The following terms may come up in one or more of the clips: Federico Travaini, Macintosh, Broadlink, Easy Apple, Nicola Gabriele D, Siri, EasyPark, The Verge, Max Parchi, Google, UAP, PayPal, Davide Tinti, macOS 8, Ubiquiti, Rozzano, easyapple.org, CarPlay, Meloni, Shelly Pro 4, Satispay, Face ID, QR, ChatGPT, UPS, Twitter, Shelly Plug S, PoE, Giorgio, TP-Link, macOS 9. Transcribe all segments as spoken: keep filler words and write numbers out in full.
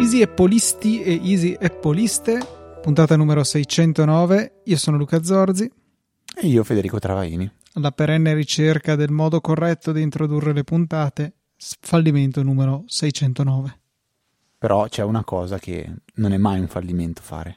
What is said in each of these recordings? Easy Appolisti e Easy Appoliste, puntata numero seicentonove. Io sono Luca Zorzi. E io Federico Travaini. Alla perenne ricerca del modo corretto di introdurre le puntate, fallimento numero seicentonove. Però c'è una cosa che non è mai un fallimento fare.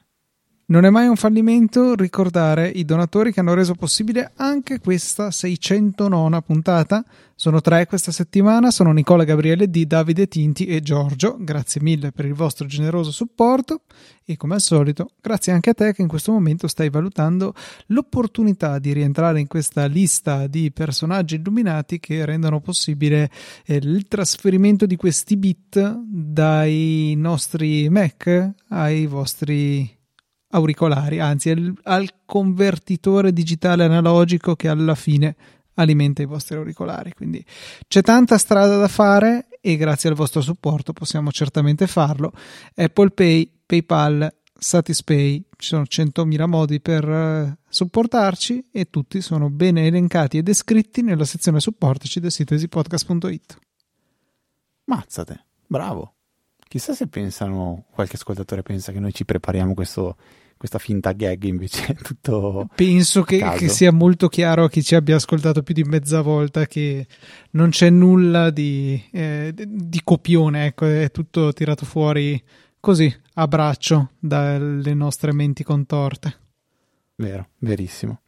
Non è mai un fallimento ricordare i donatori che hanno reso possibile anche questa seicentonona puntata. Sono tre questa settimana, sono Nicola Gabriele D, Davide Tinti e Giorgio. Grazie mille per il vostro generoso supporto e come al solito grazie anche a te che in questo momento stai valutando l'opportunità di rientrare in questa lista di personaggi illuminati che rendono possibile eh, il trasferimento di questi bit dai nostri Mac ai vostri auricolari, anzi al convertitore digitale analogico che alla fine alimenta i vostri auricolari. Quindi c'è tanta strada da fare e grazie al vostro supporto possiamo certamente farlo. Apple Pay, PayPal, Satispay, ci sono centomila modi per supportarci e tutti sono ben elencati e descritti nella sezione supportaci del sito easy podcast punto it. Mazzate, bravo. Chissà se pensano, qualche ascoltatore pensa che noi ci prepariamo questo, questa finta gag, invece è tutto. Penso che, che sia molto chiaro a chi ci abbia ascoltato più di mezza volta che non c'è nulla di, eh, di copione, ecco, è tutto tirato fuori così a braccio dalle nostre menti contorte. Vero, verissimo.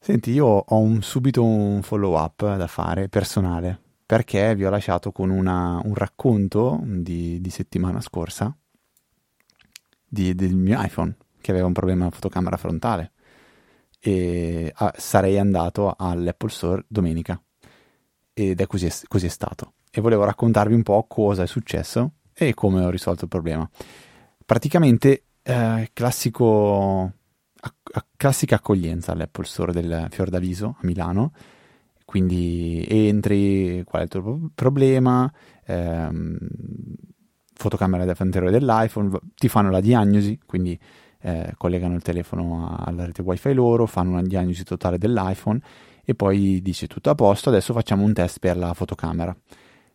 Senti, io ho un, subito un follow up da fare personale, perché vi ho lasciato con una, un racconto di, di settimana scorsa di, del mio iPhone che aveva un problema fotocamera frontale e ah, sarei andato all'Apple Store domenica ed è così, così è stato, e volevo raccontarvi un po' cosa è successo e come ho risolto il problema. Praticamente eh, classico, a, a, classica accoglienza all'Apple Store del Fiordaviso a Milano. Quindi entri, qual è il tuo problema, ehm, fotocamera anteriore dell'iPhone, ti fanno la diagnosi, quindi eh, collegano il telefono alla rete wifi loro, fanno una diagnosi totale dell'iPhone e poi dice tutto a posto, adesso facciamo un test per la fotocamera.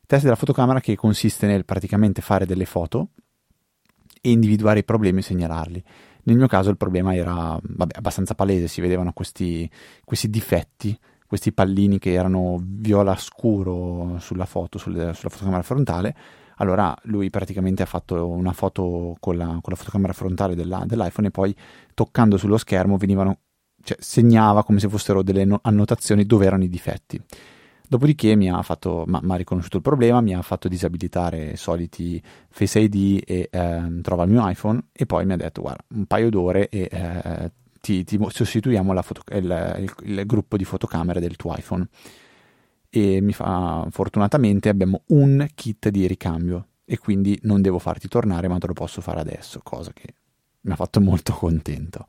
Test della fotocamera che consiste nel praticamente fare delle foto e individuare i problemi e segnalarli. Nel mio caso il problema era vabbè, abbastanza palese, si vedevano questi, questi difetti, questi pallini che erano viola scuro sulla foto, sulla fotocamera frontale. Allora lui praticamente ha fatto una foto con la, con la fotocamera frontale della, dell'iPhone e poi toccando sullo schermo venivano, cioè, segnava come se fossero delle no- annotazioni dove erano i difetti. Dopodiché mi ha fatto, ma, ma ha riconosciuto il problema, mi ha fatto disabilitare i soliti Face I D e eh, trova il mio iPhone e poi mi ha detto guarda un paio d'ore e eh, Ti, ti sostituiamo la foto, il, il, il gruppo di fotocamere del tuo iPhone. E mi fa, fortunatamente abbiamo un kit di ricambio e quindi non devo farti tornare, ma te lo posso fare adesso, cosa che mi ha fatto molto contento.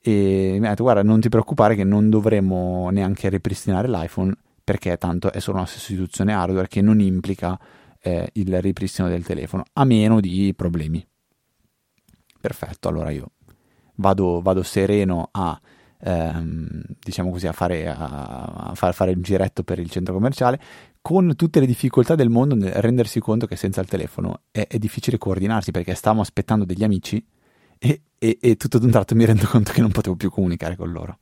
E mi ha detto guarda non ti preoccupare che non dovremo neanche ripristinare l'iPhone, perché tanto è solo una sostituzione hardware che non implica eh, il ripristino del telefono, a meno di problemi. Perfetto, allora io Vado, vado sereno a ehm, diciamo così a fare a, a far fare il giretto per il centro commerciale con tutte le difficoltà del mondo nel rendersi conto che senza il telefono è, è difficile coordinarsi, perché stavamo aspettando degli amici e, e, e tutto ad un tratto mi rendo conto che non potevo più comunicare con loro.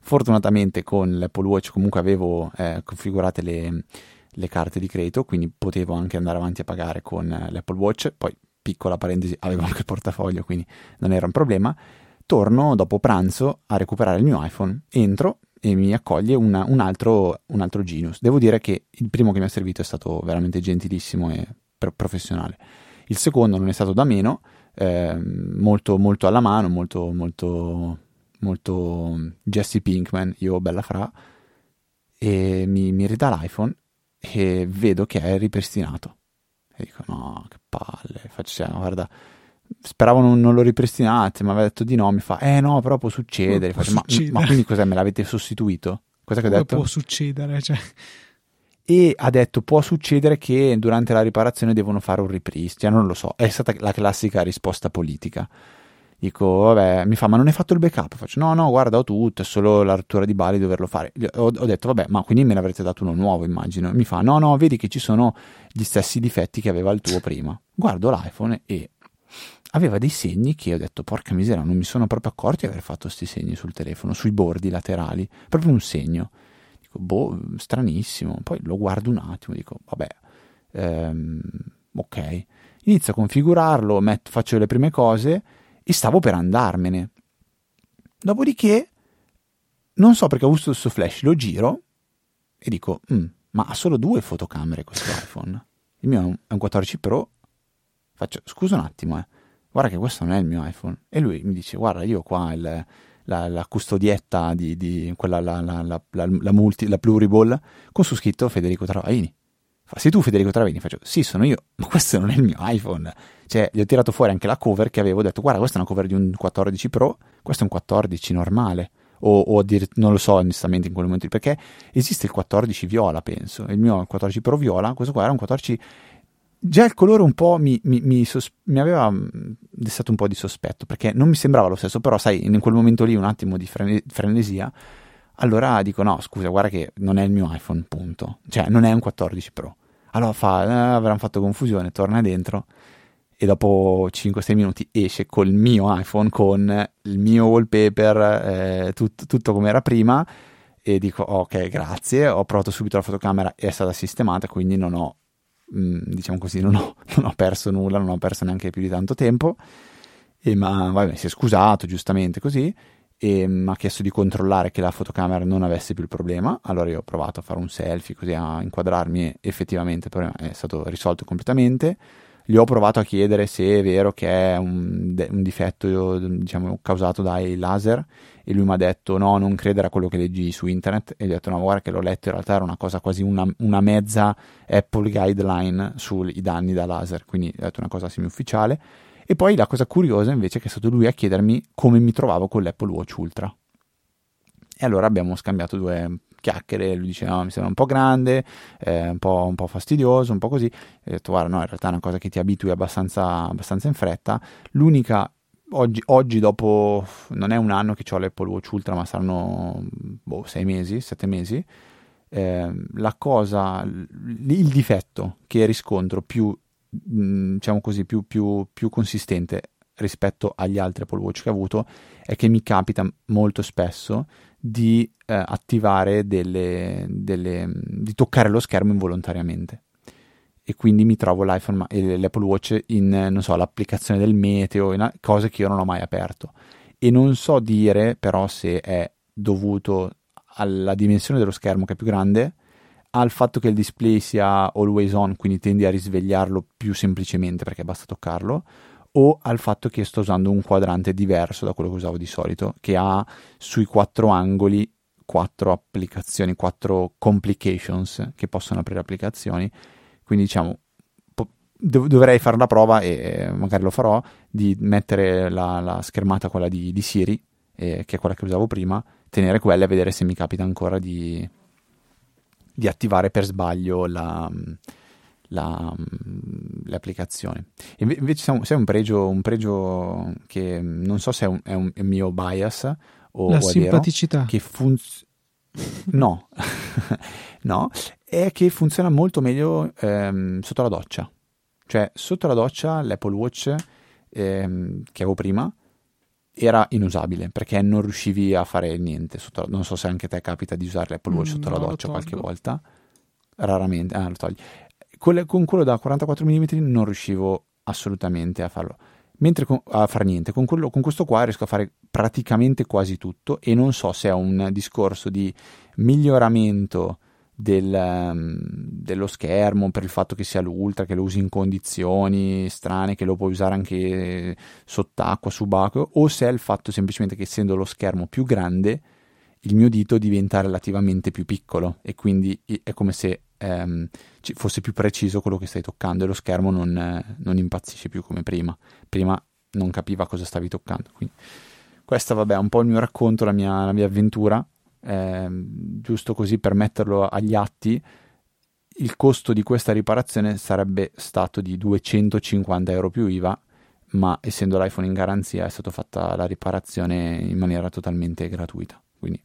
Fortunatamente con l'Apple Watch comunque avevo eh, configurate le, le carte di credito, quindi potevo anche andare avanti a pagare con l'Apple Watch. Poi piccola parentesi, avevo anche il portafoglio, quindi non era un problema. Torno dopo pranzo a recuperare il mio iPhone, entro e mi accoglie una, un, altro, un altro Genius. Devo dire che il primo che mi ha servito è stato veramente gentilissimo e pro- professionale. Il secondo non è stato da meno, eh, molto molto alla mano, molto molto molto Jesse Pinkman, io bella fra, e mi, mi ridà l'iPhone e vedo che è ripristinato. E dico no, che palle, faccio, guarda, speravo non, non lo ripristinate, ma aveva detto di no. Mi fa eh no, però può succedere, può faccio, succedere. Ma, ma quindi cos'è, me l'avete sostituito? Cos'è che ho detto? Può succedere, cioè. E ha detto può succedere che durante la riparazione devono fare un ripristino, non lo so, è stata la classica risposta politica. Dico, vabbè, mi fa, ma non hai fatto il backup? Faccio, no, no, guarda, ho tutto, è solo la rottura di Bali doverlo fare. Ho, ho detto, vabbè, ma quindi me ne avrete dato uno nuovo, immagino. Mi fa, no, no, vedi che ci sono gli stessi difetti che aveva il tuo prima. Guardo l'iPhone e aveva dei segni che ho detto, porca miseria, non mi sono proprio accorto di aver fatto sti segni sul telefono, sui bordi laterali, proprio un segno. Dico, boh, stranissimo. Poi lo guardo un attimo, dico, vabbè, ehm, ok. Inizio a configurarlo, metto, faccio le prime cose e stavo per andarmene. Dopodiché, non so perché ho avuto questo flash, lo giro e dico, ma ha solo due fotocamere questo iPhone. Il mio è un quattordici Pro. Faccio, scusa un attimo, eh. Guarda che questo non è il mio iPhone. E lui mi dice, guarda, io qua il, la, la custodietta di, di quella, la, la, la, la, la multi, la pluriball, con su scritto Federico Travaini. Sei tu Federico Travaini? Faccio, sì, sono io, ma questo non è il mio iPhone. Cioè, gli ho tirato fuori anche la cover che avevo, detto, guarda, questa è una cover di un quattordici Pro, questo è un quattordici normale, o, o dir- non lo so onestamente in quel momento, perché esiste il quattordici viola, penso, il mio quattordici Pro viola, questo qua era un quattordici, già il colore un po' mi, mi, mi, sos- mi aveva destato un po' di sospetto, perché non mi sembrava lo stesso, però sai, in quel momento lì un attimo di frene- frenesia, allora dico, no, scusa, guarda che non è il mio iPhone, punto. Cioè, non è un quattordici Pro. Allora fa, eh, avranno fatto confusione, torna dentro e dopo cinque sei minuti esce col mio iPhone, con il mio wallpaper, eh, tutto, tutto come era prima, e dico, ok, grazie, ho provato subito la fotocamera e è stata sistemata, quindi non ho, mh, diciamo così, non ho, non ho perso nulla, non ho perso neanche più di tanto tempo, e, ma vabbè, si è scusato, giustamente, così, e mi ha chiesto di controllare che la fotocamera non avesse più il problema. Allora io ho provato a fare un selfie così a inquadrarmi e effettivamente il problema è stato risolto completamente. Gli ho provato a chiedere se è vero che è un, de- un difetto, diciamo, causato dai laser, e lui mi ha detto no, non credere a quello che leggi su internet, e gli ho detto no, guarda che l'ho letto, in realtà era una cosa quasi una, una mezza Apple guideline sui danni da laser, quindi ho detto una cosa semi-ufficiale. E poi la cosa curiosa invece è che è stato lui a chiedermi come mi trovavo con l'Apple Watch Ultra. E allora abbiamo scambiato due chiacchiere, lui dice no, mi sembra un po' grande, eh, un po', un po' fastidioso, un po' così. E ho detto guarda, no, in realtà è una cosa che ti abitui abbastanza, abbastanza in fretta. L'unica, oggi, oggi dopo, non è un anno che ho l'Apple Watch Ultra, ma saranno boh, sei mesi, sette mesi, eh, la cosa, il difetto che riscontro più, diciamo così, più, più, più consistente rispetto agli altri Apple Watch che ho avuto, è che mi capita molto spesso di eh, attivare delle, delle di toccare lo schermo involontariamente, e quindi mi trovo l'iPhone e l'Apple Watch in, non so, l'applicazione del meteo, in cose che io non ho mai aperto, e non so dire però se è dovuto alla dimensione dello schermo che è più grande, al fatto che il display sia always on, quindi tendi a risvegliarlo più semplicemente perché basta toccarlo, o al fatto che sto usando un quadrante diverso da quello che usavo di solito, che ha sui quattro angoli quattro applicazioni, quattro complications che possono aprire applicazioni. Quindi diciamo po- dov- dovrei fare la prova, e magari lo farò, di mettere la, la schermata quella di, di Siri, eh, che è quella che usavo prima, tenere quella e vedere se mi capita ancora di... di attivare per sbaglio la, la, le applicazioni. Invece c'è un pregio, un pregio che non so se è un, è un mio bias o la simpaticità, che funziona no no è che funziona molto meglio ehm, sotto la doccia. Cioè sotto la doccia l'Apple Watch ehm, che avevo prima era inusabile, perché non riuscivi a fare niente sotto la, non so se anche te capita di usare l'Apple Watch mm, sotto no, la doccia qualche volta, raramente, ah, lo togli. Con, con quello da quarantaquattro millimetri non riuscivo assolutamente a farlo, mentre con, a far niente, con, quello, con questo qua riesco a fare praticamente quasi tutto, e non so se è un discorso di miglioramento del, dello schermo per il fatto che sia l'ultra, che lo usi in condizioni strane, che lo puoi usare anche sott'acqua, subacqueo, o se è il fatto semplicemente che essendo lo schermo più grande il mio dito diventa relativamente più piccolo, e quindi è come se ehm, fosse più preciso quello che stai toccando, e lo schermo non, non impazzisce più come prima. Prima non capiva cosa stavi toccando. Quindi questa, vabbè, è un po' il mio racconto, la mia, la mia avventura. Eh, giusto così per metterlo agli atti, il costo di questa riparazione sarebbe stato di duecentocinquanta euro più I V A, ma essendo l'iPhone in garanzia è stata fatta la riparazione in maniera totalmente gratuita. Quindi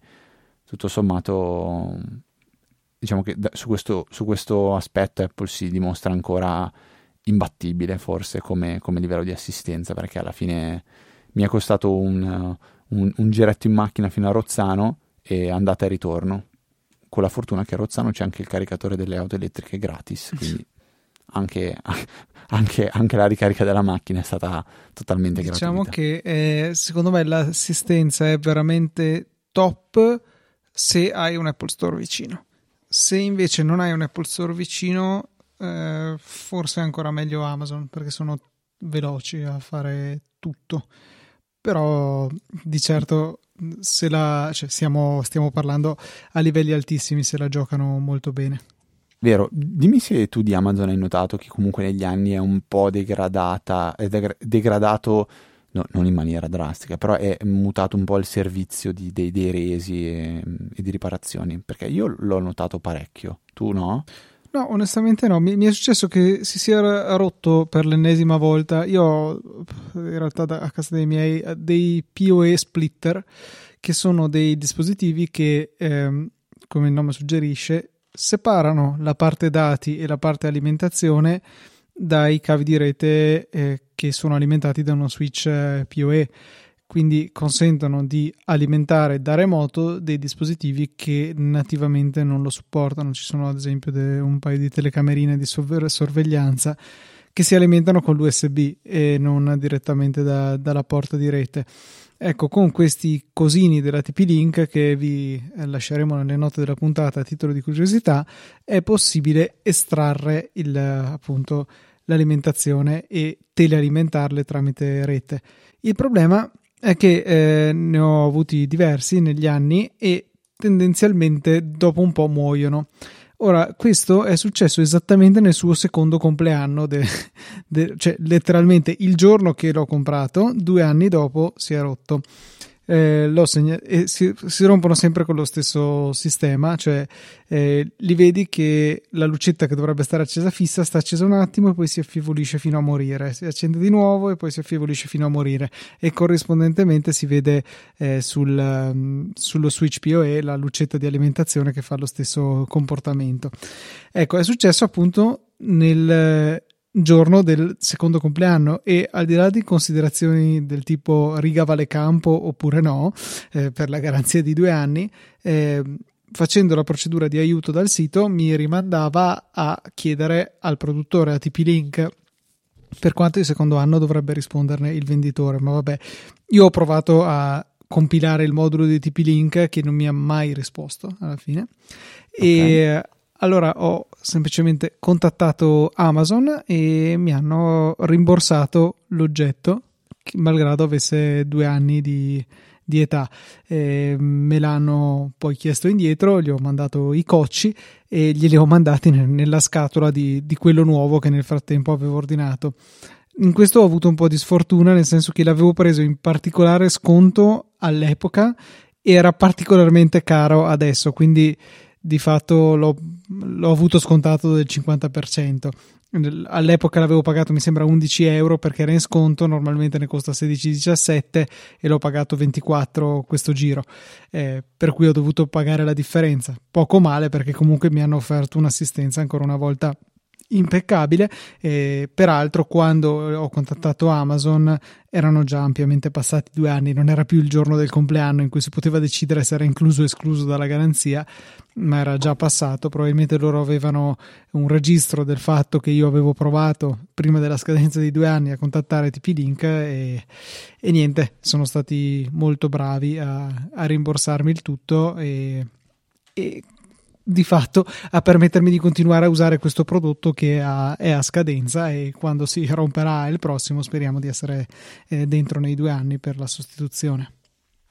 tutto sommato diciamo che su questo, su questo aspetto Apple si dimostra ancora imbattibile forse come, come livello di assistenza, perché alla fine mi è costato un, un, un giretto in macchina fino a Rozzano e andata e ritorno, con la fortuna che a Rozzano c'è anche il caricatore delle auto elettriche gratis, quindi anche, anche, anche la ricarica della macchina è stata totalmente gratuita. Diciamo che eh, secondo me l'assistenza è veramente top se hai un Apple Store vicino. Se invece non hai un Apple Store vicino, eh, forse è ancora meglio Amazon, perché sono veloci a fare tutto. Però di certo se la, cioè siamo, stiamo parlando a livelli altissimi, se la giocano molto bene. Vero, dimmi se tu di Amazon hai notato che comunque negli anni è un po' degradata, è degra- degradato, no, non in maniera drastica, però è mutato un po' il servizio di, dei, dei resi e, e di riparazioni, perché io l'ho notato parecchio, tu no? No, onestamente no, mi, mi è successo che si sia rotto per l'ennesima volta. Io in realtà da, a casa dei miei dei P O E splitter, che sono dei dispositivi che ehm, come il nome suggerisce separano la parte dati e la parte alimentazione dai cavi di rete eh, che sono alimentati da uno switch P O E, quindi consentono di alimentare da remoto dei dispositivi che nativamente non lo supportano. Ci sono ad esempio de- un paio di telecamerine di sov- sorveglianza che si alimentano con l'U S B e non direttamente da- dalla porta di rete. Ecco, con questi cosini della T P-Link, che vi lasceremo nelle note della puntata a titolo di curiosità, è possibile estrarre il, appunto, l'alimentazione e telealimentarle tramite rete. Il problema è che eh, ne ho avuti diversi negli anni e tendenzialmente dopo un po' muoiono. Ora, questo è successo esattamente nel suo secondo compleanno, de, de, cioè letteralmente il giorno che l'ho comprato, due anni dopo si è rotto. Eh, l'ho segna- eh, si, si rompono sempre con lo stesso sistema, cioè eh, li vedi che la lucetta che dovrebbe stare accesa fissa sta accesa un attimo e poi si affievolisce fino a morire, si accende di nuovo e poi si affievolisce fino a morire, e corrispondentemente si vede eh, sul, um, sullo switch P O E la lucetta di alimentazione che fa lo stesso comportamento. Ecco, è successo appunto nel giorno del secondo compleanno, e al di là di considerazioni del tipo riga vale campo oppure no, eh, per la garanzia di due anni, eh, facendo la procedura di aiuto dal sito mi rimandava a chiedere al produttore, a T P-Link, per quanto il secondo anno dovrebbe risponderne il venditore. Ma vabbè, io ho provato a compilare il modulo di T P-Link che non mi ha mai risposto alla fine, okay. E allora ho semplicemente contattato Amazon e mi hanno rimborsato l'oggetto, malgrado avesse due anni di, di età. Eh, me l'hanno poi chiesto indietro, gli ho mandato i cocci e glieli ho mandati ne, nella scatola di, di quello nuovo che nel frattempo avevo ordinato. In questo ho avuto un po' di sfortuna, nel senso che l'avevo preso in particolare sconto all'epoca, era particolarmente caro adesso, quindi di fatto l'ho, l'ho avuto scontato del cinquanta per cento. All'epoca l'avevo pagato mi sembra undici euro perché era in sconto, normalmente ne costa sedici diciassette e l'ho pagato ventiquattro questo giro, eh, per cui ho dovuto pagare la differenza. Poco male, perché comunque mi hanno offerto un'assistenza ancora una volta impeccabile, e peraltro quando ho contattato Amazon erano già ampiamente passati due anni, non era più il giorno del compleanno in cui si poteva decidere se era incluso o escluso dalla garanzia, ma era già passato. Probabilmente loro avevano un registro del fatto che io avevo provato prima della scadenza di due anni a contattare T P-Link e, e niente, sono stati molto bravi a, a rimborsarmi il tutto e, e di fatto a permettermi di continuare a usare questo prodotto che ha, è a scadenza, e quando si romperà il prossimo speriamo di essere eh, dentro nei due anni per la sostituzione.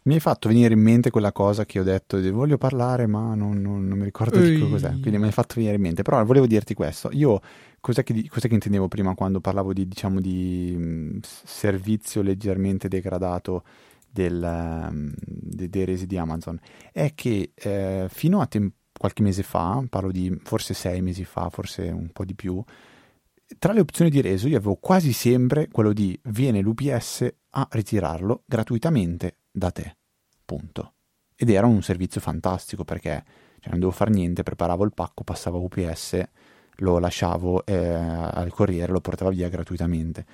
Mi hai fatto venire in mente quella cosa che ho detto, voglio parlare ma non, non, non mi ricordo di cos'è, quindi mi hai fatto venire in mente. Però volevo dirti questo, io cos'è che, cos'è che intendevo prima quando parlavo di, diciamo, di servizio leggermente degradato del, de, dei resi di Amazon, è che eh, fino a tempo qualche mese fa, parlo di forse sei mesi fa, forse un po' di più, Tra le opzioni di reso io avevo quasi sempre quello di viene l'U P S a ritirarlo gratuitamente da te, punto. Ed era un servizio fantastico perché cioè, non devo fare niente, preparavo il pacco, passavo a U P S, lo lasciavo eh, al corriere, lo portavo via gratuitamente.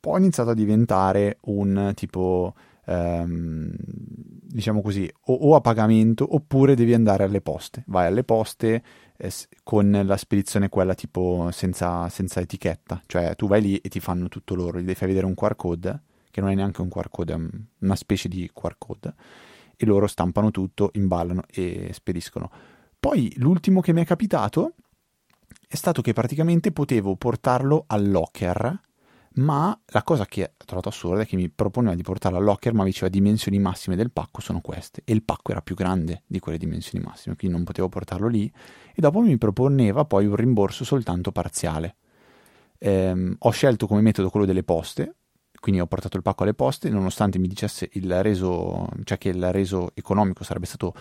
Poi ho iniziato a diventare un tipo, ehm, diciamo così, o, o a pagamento oppure devi andare alle poste. Vai alle poste eh, con la spedizione quella tipo senza, senza etichetta. Cioè tu vai lì e ti fanno tutto loro, gli devi far vedere un Q R code, che non è neanche un Q R code, è una specie di Q R code. E loro stampano tutto, imballano e spediscono. Poi l'ultimo che mi è capitato è stato che praticamente potevo portarlo al locker, ma la cosa che ho trovato assurda è che mi proponeva di portarlo al locker, ma mi diceva dimensioni massime del pacco sono queste, e il pacco era più grande di quelle dimensioni massime, quindi non potevo portarlo lì, e dopo mi proponeva poi un rimborso soltanto parziale. Ehm, ho scelto come metodo quello delle poste, quindi ho portato il pacco alle poste, nonostante mi dicesse il reso, cioè che il reso economico sarebbe stato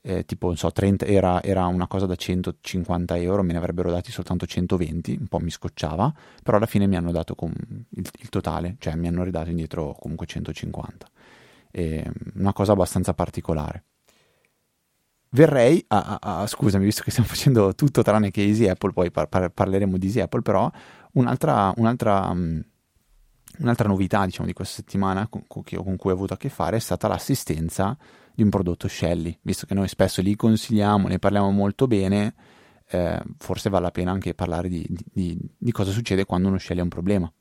eh, tipo, non so, trenta, era, era una cosa da centocinquanta euro, me ne avrebbero dati soltanto centoventi, un po' mi scocciava, però alla fine mi hanno dato com- il, il totale, cioè mi hanno ridato indietro comunque centocinquanta. E, una cosa abbastanza particolare. Verrei, a, a, a, scusami, visto che stiamo facendo tutto tranne che Easy Apple, poi par- par- parleremo di Easy Apple, però un'altra... un'altra mh, Un'altra novità, diciamo, di questa settimana con, con cui ho avuto a che fare è stata l'assistenza di un prodotto Shelly. Visto che noi spesso li consigliamo, ne parliamo molto bene, eh, forse vale la pena anche parlare di, di, di cosa succede quando uno Shelly ha un problema.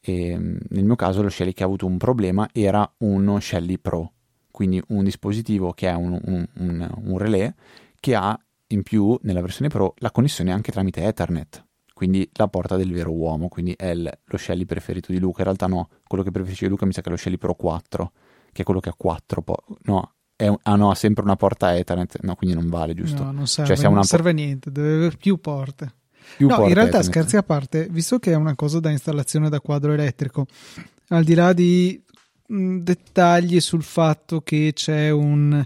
E, nel mio caso lo Shelly che ha avuto un problema era uno Shelly Pro, quindi un dispositivo che è un, un, un, un relay che ha in più nella versione Pro la connessione anche tramite Ethernet. Quindi la porta del vero uomo, quindi è il, lo Shelly preferito di Luca. In realtà no, quello che preferisce Luca mi sa che è lo Shelly Pro quattro, che è quello che ha quattro, po- no, è un, ah no, ha sempre una porta Ethernet, no, quindi non vale, giusto? No, non serve, cioè, se non por- serve niente, deve avere più porte. Più no, porte in realtà Ethernet. Scherzi a parte, visto che è una cosa da installazione da quadro elettrico, al di là di mh, dettagli sul fatto che c'è un...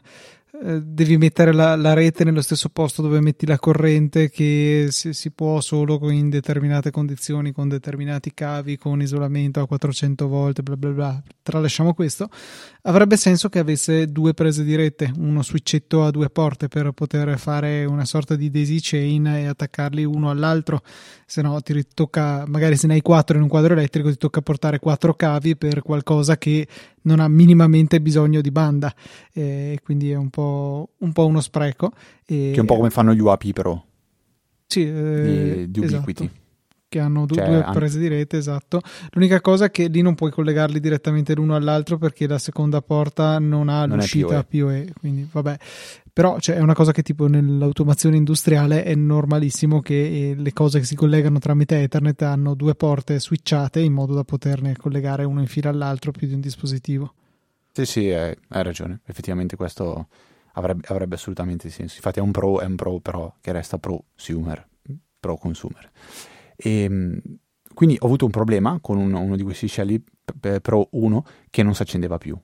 devi mettere la, la rete nello stesso posto dove metti la corrente, che si, si può solo in determinate condizioni, con determinati cavi, con isolamento a quattrocento volt, bla bla bla, tralasciamo questo. Avrebbe senso che avesse due prese di rete, uno switchetto a due porte per poter fare una sorta di daisy chain e attaccarli uno all'altro, se no ti tocca, magari se ne hai quattro in un quadro elettrico ti tocca portare quattro cavi per qualcosa che non ha minimamente bisogno di banda, eh, quindi è un po', un po' uno spreco. E... che è un po' come fanno gli U A P però. Sì, eh, di, di Ubiquiti. Esatto. Che hanno du- cioè, due prese di rete, esatto. L'unica cosa è che lì non puoi collegarli direttamente l'uno all'altro perché la seconda porta non ha non l'uscita P O E, quindi vabbè. Però cioè, è una cosa che tipo nell'automazione industriale è normalissimo che le cose che si collegano tramite Ethernet hanno due porte switchate in modo da poterne collegare uno in fila all'altro più di un dispositivo. Sì, sì, hai, hai ragione. Effettivamente questo avrebbe, avrebbe assolutamente senso. Infatti è un pro, è un pro però che resta pro-consumer. Pro-consumer. E quindi ho avuto un problema con uno, uno di questi Shelly Pro uno che non si accendeva più,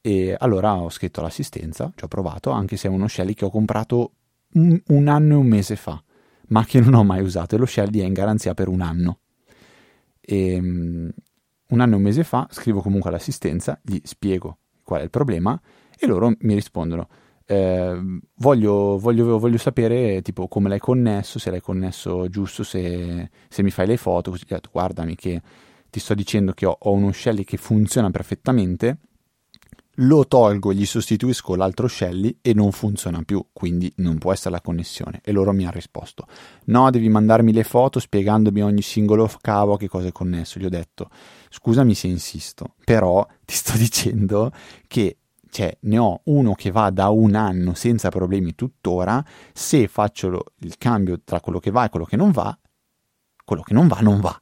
e allora ho scritto all'assistenza, ci ho provato, anche se è uno Shelly che ho comprato un, un anno e un mese fa, ma che non ho mai usato, e lo Shelly è in garanzia per un anno. E, un anno e un mese fa scrivo comunque all'assistenza, gli spiego qual è il problema e loro mi rispondono Eh, voglio, voglio, voglio sapere tipo come l'hai connesso, se l'hai connesso giusto, se, se mi fai le foto, così. Guardami che ti sto dicendo che ho, ho uno Shelly che funziona perfettamente, lo tolgo, gli sostituisco l'altro Shelly e non funziona più, quindi non può essere la connessione. E loro mi hanno risposto no, devi mandarmi le foto spiegandomi ogni singolo cavo a che cosa è connesso. Gli ho detto scusami se insisto, però ti sto dicendo che cioè ne ho uno che va da un anno senza problemi tuttora, se faccio lo, il cambio tra quello che va e quello che non va, quello che non va non va.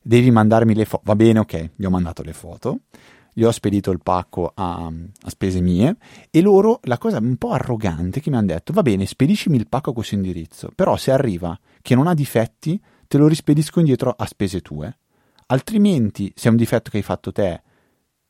Devi mandarmi le foto, va bene, ok, gli ho mandato le foto, gli ho spedito il pacco a, a spese mie, e loro, la cosa un po' arrogante che mi hanno detto, va bene, spediscimi il pacco a questo indirizzo, però se arriva che non ha difetti, te lo rispedisco indietro a spese tue, altrimenti se è un difetto che hai fatto te,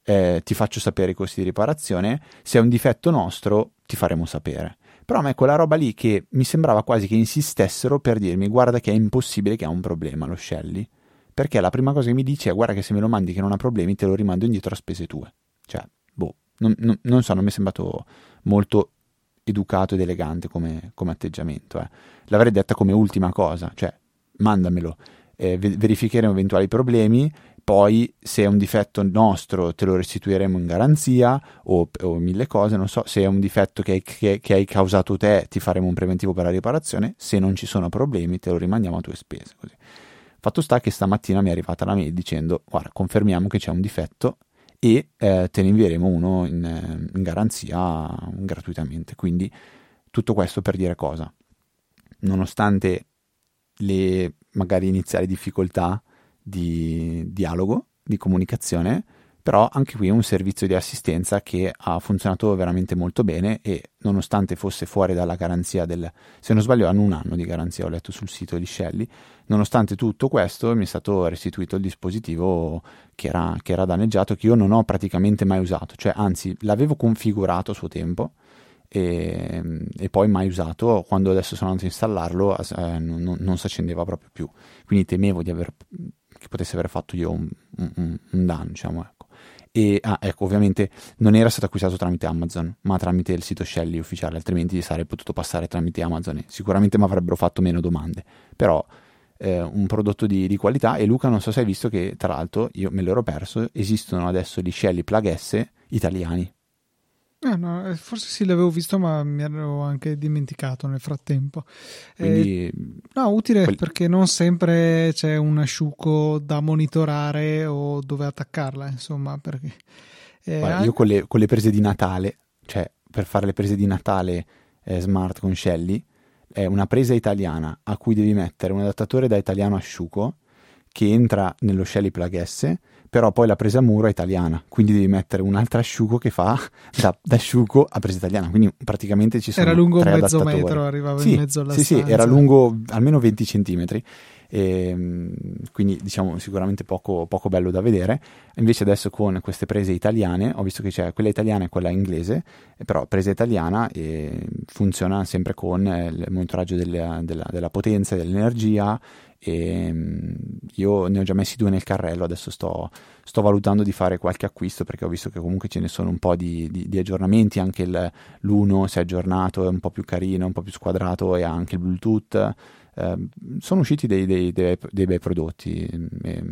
Eh, ti faccio sapere i costi di riparazione, se è un difetto nostro ti faremo sapere, Però a me quella roba lì che mi sembrava quasi che insistessero per dirmi guarda che è impossibile, che ha un problema lo Shelly, perché la prima cosa che mi dice è guarda che se me lo mandi che non ha problemi te lo rimando indietro a spese tue. Cioè, boh, non, non, non so, non mi è sembrato molto educato ed elegante come, come atteggiamento. Eh. L'avrei detta come ultima cosa, cioè mandamelo, eh, verificheremo eventuali problemi, poi se è un difetto nostro te lo restituiremo in garanzia o, o mille cose, non so, se è un difetto che, che, che hai causato te ti faremo un preventivo per la riparazione, se non ci sono problemi te lo rimandiamo a tue spese. Così. Fatto sta che stamattina mi è arrivata la mail dicendo guarda confermiamo che c'è un difetto e eh, te ne invieremo uno in, in garanzia gratuitamente. Quindi tutto questo per dire cosa? Nonostante le magari iniziali difficoltà di dialogo, di comunicazione, però anche qui è un servizio di assistenza che ha funzionato veramente molto bene e nonostante fosse fuori dalla garanzia del, se non sbaglio hanno un anno di garanzia, ho letto sul sito di Shelly, nonostante tutto questo mi è stato restituito il dispositivo che era, che era danneggiato, che io non ho praticamente mai usato, cioè anzi l'avevo configurato a suo tempo E, e poi mai usato. Quando adesso sono andato a installarlo eh, non, non si accendeva proprio più, quindi temevo di aver, che potesse aver fatto io un, un, un danno, diciamo, ecco. E ah, ecco, ovviamente non era stato acquistato tramite Amazon ma tramite il sito Shelly ufficiale, altrimenti sarei potuto passare tramite Amazon e sicuramente mi avrebbero fatto meno domande, però eh, un prodotto di, di qualità. E Luca, non so se hai visto che tra l'altro io me l'ero perso, esistono adesso gli Shelly Plug S italiani. Eh no, forse sì, l'avevo visto ma mi ero anche dimenticato nel frattempo. Quindi, eh, no, utile quel... perché non sempre c'è un asciugo da monitorare o dove attaccarla, insomma, perché eh, guarda, anche... io con le, con le prese di Natale, cioè per fare le prese di Natale eh, smart con Shelly, è una presa italiana a cui devi mettere un adattatore da italiano asciugo che entra nello Shelly Plug S, però poi la presa a muro è italiana, quindi devi mettere un altro asciugo che fa da, da asciugo a presa italiana, quindi praticamente ci sono tre adattatori. Era lungo mezzo metro, arrivava sì, in mezzo alla sì, stanza. Sì, era lungo almeno venti centimetri, e, quindi diciamo sicuramente poco, poco bello da vedere. Invece adesso con queste prese italiane, ho visto che c'è quella italiana e quella inglese, però presa italiana e funziona sempre con il monitoraggio della, della, della potenza, dell'energia. E io ne ho già messi due nel carrello, adesso sto, sto valutando di fare qualche acquisto perché ho visto che comunque ce ne sono un po' di, di, di aggiornamenti, anche il, l'uno si è aggiornato, è un po' più carino, un po' più squadrato e ha anche il Bluetooth, eh, sono usciti dei, dei, dei, dei bei prodotti, eh,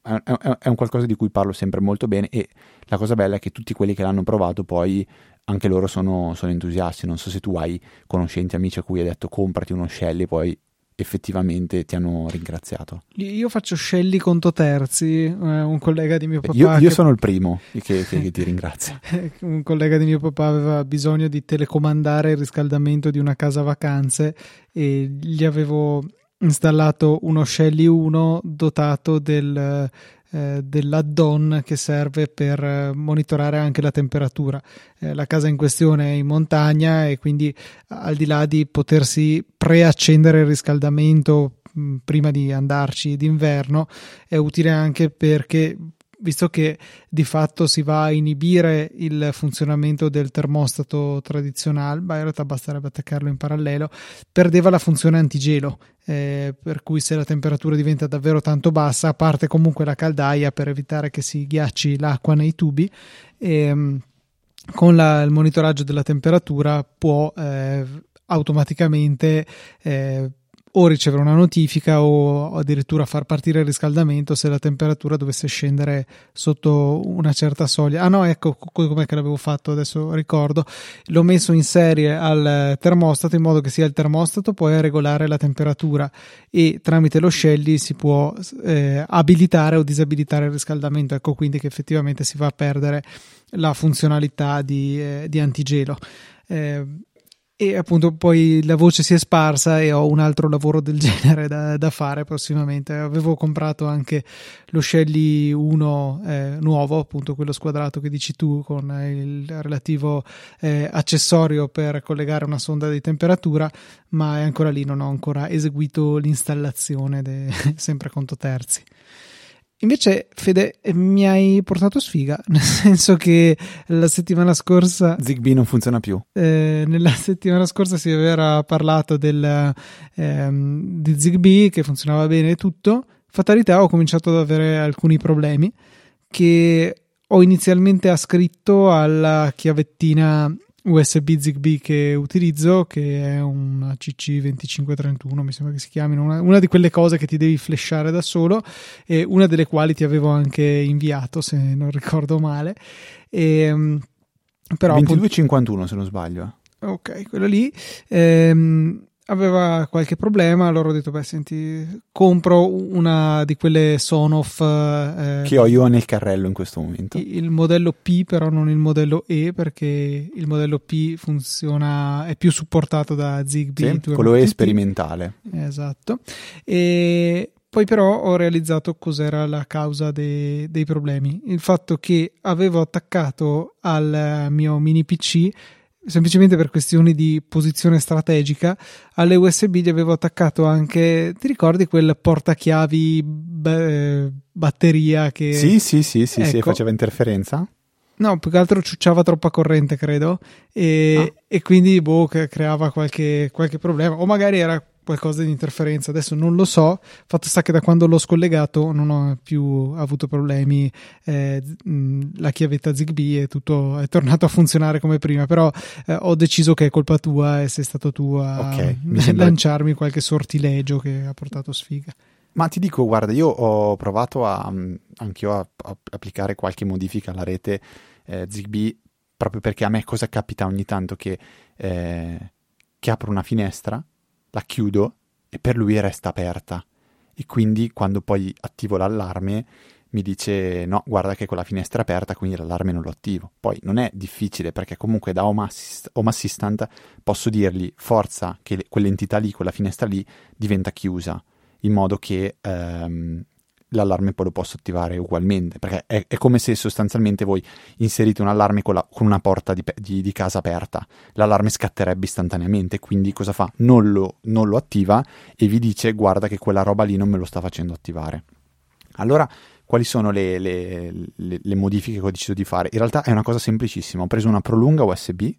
è, è, è un qualcosa di cui parlo sempre molto bene e la cosa bella è che tutti quelli che l'hanno provato poi anche loro sono, sono entusiasti. Non so se tu hai conoscenti, amici a cui hai detto comprati uno Shelly e poi effettivamente ti hanno ringraziato. Io faccio Shelly conto terzi, eh, un collega di mio papà, io, io che... sono il primo che, che, che ti ringrazia. Un collega di mio papà aveva bisogno di telecomandare il riscaldamento di una casa vacanze e gli avevo installato uno Shelly uno dotato del dell'add-on che serve per monitorare anche la temperatura. Eh, la casa in questione è in montagna e quindi, al di là di potersi preaccendere il riscaldamento mh, prima di andarci d'inverno, è utile anche perché, visto che di fatto si va a inibire il funzionamento del termostato tradizionale, ma in realtà basterebbe attaccarlo in parallelo, perdeva la funzione antigelo, eh, per cui se la temperatura diventa davvero tanto bassa, parte comunque la caldaia per evitare che si ghiacci l'acqua nei tubi, e con la, il monitoraggio della temperatura può eh, automaticamente eh, o ricevere una notifica o addirittura far partire il riscaldamento se la temperatura dovesse scendere sotto una certa soglia. Ah no, ecco com'è che l'avevo fatto, adesso ricordo, l'ho messo in serie al termostato in modo che sia il termostato poi a regolare la temperatura e tramite lo Shelly si può eh, abilitare o disabilitare il riscaldamento, ecco quindi che effettivamente si va a perdere la funzionalità di, eh, di antigelo. Eh, E appunto poi la voce si è sparsa e ho un altro lavoro del genere da, da fare prossimamente. Avevo comprato anche lo Shelly uno eh, nuovo, appunto quello squadrato che dici tu, con il relativo eh, accessorio per collegare una sonda di temperatura, ma è ancora lì, non ho ancora eseguito l'installazione de... sempre conto terzi. Invece, Fede, mi hai portato sfiga, nel senso che la settimana scorsa Zigbee non funziona più. Eh, nella settimana scorsa si aveva parlato del, ehm, di Zigbee, che funzionava bene e tutto. Fatalità, ho cominciato ad avere alcuni problemi che ho inizialmente ascritto alla chiavettina U S B Zigbee che utilizzo, che è una C C venticinque trentuno, mi sembra che si chiamino, una, una di quelle cose che ti devi flashare da solo, e una delle quali ti avevo anche inviato, se non ricordo male, e, però ventidue cinquantuno se non sbaglio, ok, quella lì ehm, aveva qualche problema. Allora ho detto, beh, senti, compro una di quelle Sonoff eh, che ho io nel carrello in questo momento, il modello P, però non il modello E, perché il modello P funziona, è più supportato da Zigbee, sì, quello è sperimentale, esatto. E poi però ho realizzato cos'era la causa de, dei problemi, il fatto che avevo attaccato al mio mini P C, semplicemente per questioni di posizione strategica, alle U S B gli avevo attaccato anche, ti ricordi quel portachiavi b- batteria che... Sì, sì, sì, sì, ecco. Sì, faceva interferenza? No, più che altro ciucciava troppa corrente, credo, e, ah. e quindi boh, creava qualche, qualche problema, o magari era qualcosa di interferenza, adesso non lo so. Fatto sta che da quando l'ho scollegato non ho più avuto problemi, eh, la chiavetta Zigbee è tutto, è tornato a funzionare come prima, però eh, ho deciso che è colpa tua e sei stato tu a okay, mi sembra... lanciarmi qualche sortilegio che ha portato sfiga. Ma ti dico, guarda, io ho provato a, anch'io a, a applicare qualche modifica alla rete eh, Zigbee, proprio perché a me cosa capita ogni tanto, che, eh, che apro una finestra, la chiudo e per lui resta aperta, e quindi quando poi attivo l'allarme mi dice no, guarda che con la finestra è aperta, quindi l'allarme non lo attivo. Poi non è difficile, perché comunque da Home Assist- Home Assistant posso dirgli forza che le- quell'entità lì, quella finestra lì diventa chiusa, in modo che ehm, l'allarme poi lo posso attivare ugualmente, perché è, è come se sostanzialmente voi inserite un allarme con, la, con una porta di, di, di casa aperta, l'allarme scatterebbe istantaneamente, quindi cosa fa? Non lo, non lo attiva e vi dice guarda che quella roba lì non me lo sta facendo attivare. Allora quali sono le, le, le, le modifiche che ho deciso di fare? In realtà è una cosa semplicissima, ho preso una prolunga U S B,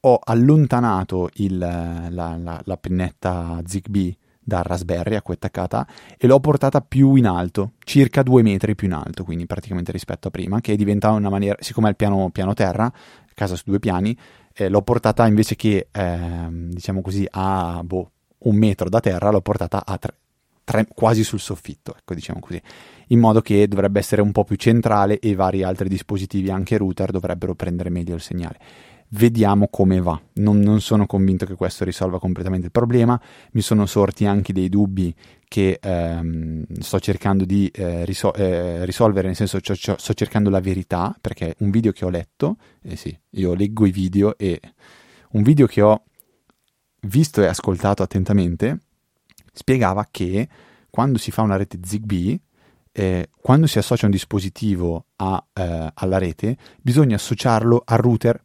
ho allontanato il, la, la, la pennetta Zigbee da Raspberry a cui è attaccata e l'ho portata più in alto, circa due metri più in alto, quindi praticamente rispetto a prima, che diventa una maniera, siccome è il piano, piano terra, casa su due piani, eh, l'ho portata invece che eh, diciamo così a boh, un metro da terra, l'ho portata a tre, tre, quasi sul soffitto, ecco, diciamo così, in modo che dovrebbe essere un po' più centrale e vari altri dispositivi, anche router, dovrebbero prendere meglio il segnale. Vediamo come va. Non, non sono convinto che questo risolva completamente il problema. Mi sono sorti anche dei dubbi che ehm, sto cercando di eh, risol- eh, risolvere, nel senso c- c- sto cercando la verità, perché un video che ho letto, eh sì, io leggo i video, e un video che ho visto e ascoltato attentamente spiegava che quando si fa una rete Zigbee, Eh, quando si associa un dispositivo a, eh, alla rete, bisogna associarlo al router,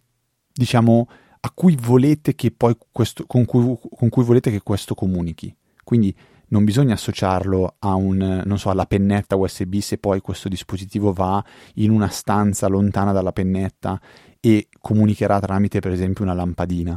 diciamo, a cui volete che poi questo, con cui, con cui volete che questo comunichi. Quindi non bisogna associarlo a un, non so, alla pennetta U S B, se poi questo dispositivo va in una stanza lontana dalla pennetta e comunicherà tramite per esempio una lampadina,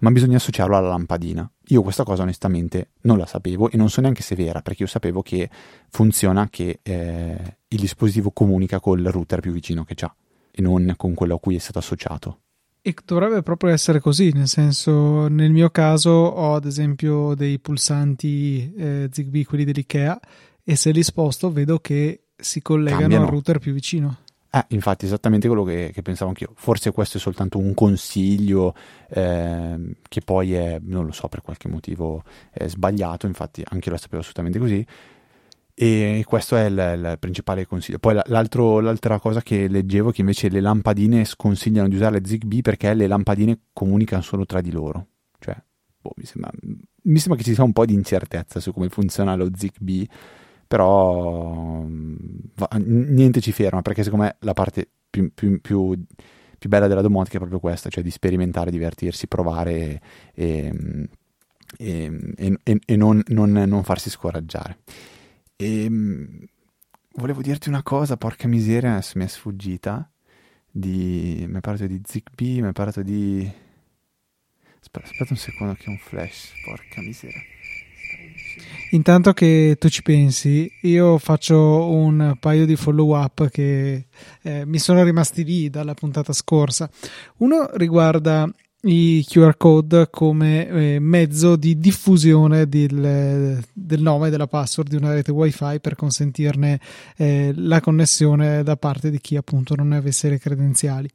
ma bisogna associarlo alla lampadina. Io questa cosa onestamente non la sapevo e non so neanche se è vera, perché io sapevo che funziona che eh, il dispositivo comunica col router più vicino che c'ha e non con quello a cui è stato associato. E dovrebbe proprio essere così, nel senso, nel mio caso ho ad esempio dei pulsanti eh, Zigbee, quelli dell'IKEA, e se li sposto vedo che si collegano Cambiano. al router più vicino. Eh, infatti esattamente quello che, che pensavo anch'io. Forse questo è soltanto un consiglio eh, che poi è, non lo so, per qualche motivo è sbagliato, infatti anche io la sapevo assolutamente così. E questo è il, il principale consiglio. Poi l'altro, l'altra cosa che leggevo è che invece le lampadine sconsigliano di usare le Zigbee perché le lampadine comunicano solo tra di loro. Cioè, boh, mi sembra, mi sembra che ci sia un po' di incertezza su come funziona lo Zigbee, però va, niente ci ferma, perché secondo me la parte più, più, più, più bella della domotica è proprio questa, cioè di sperimentare, divertirsi, provare e, e, e, e non, non, non farsi scoraggiare. E volevo dirti una cosa, porca miseria, adesso mi è sfuggita. Di... mi è parlato di Zigbee, mi è parlato di... Aspetta, aspetta un secondo che è un flash, porca miseria. Intanto che tu ci pensi, io faccio un paio di follow up che eh, mi sono rimasti lì dalla puntata scorsa. Uno riguarda i Q R code come eh, mezzo di diffusione del, del nome e della password di una rete wifi per consentirne eh, la connessione da parte di chi appunto non ne avesse le credenziali.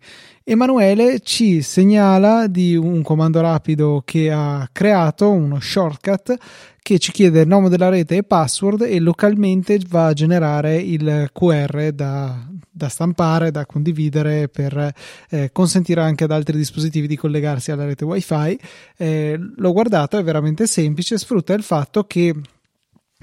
Emanuele ci segnala di un comando rapido che ha creato, uno shortcut che ci chiede il nome della rete e password e localmente va a generare il Q R da, da stampare, da condividere per eh, consentire anche ad altri dispositivi di collegarsi alla rete wifi. Eh, l'ho guardato, è veramente semplice, sfrutta il fatto che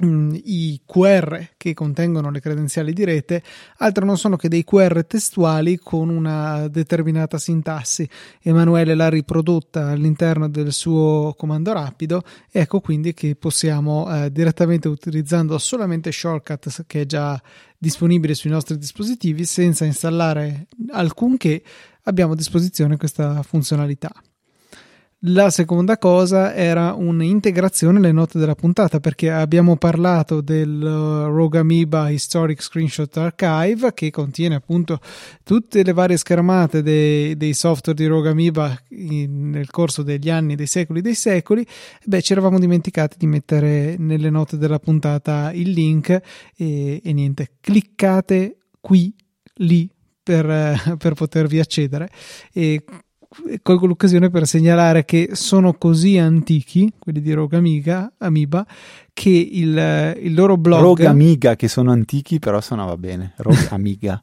i Q R che contengono le credenziali di rete altro non sono che dei Q R testuali con una determinata sintassi. Emanuele l'ha riprodotta all'interno del suo comando rapido, ecco quindi che possiamo eh, direttamente, utilizzando solamente shortcut che è già disponibile sui nostri dispositivi senza installare alcunché, abbiamo a disposizione questa funzionalità. La seconda cosa era un'integrazione alle note della puntata, perché abbiamo parlato del Rogue Amoeba Historic Screenshot Archive che contiene appunto tutte le varie schermate dei, dei software di Rogue Amoeba in, nel corso degli anni, dei secoli, dei secoli. Beh, ci eravamo dimenticati di mettere nelle note della puntata il link e, e niente, cliccate qui, lì per, per potervi accedere. E colgo l'occasione per segnalare che sono così antichi quelli di Rogue Amoeba, Amoeba che il, il loro blog Rogue Amoeba, che sono antichi però suonava bene, Rogue Amoeba.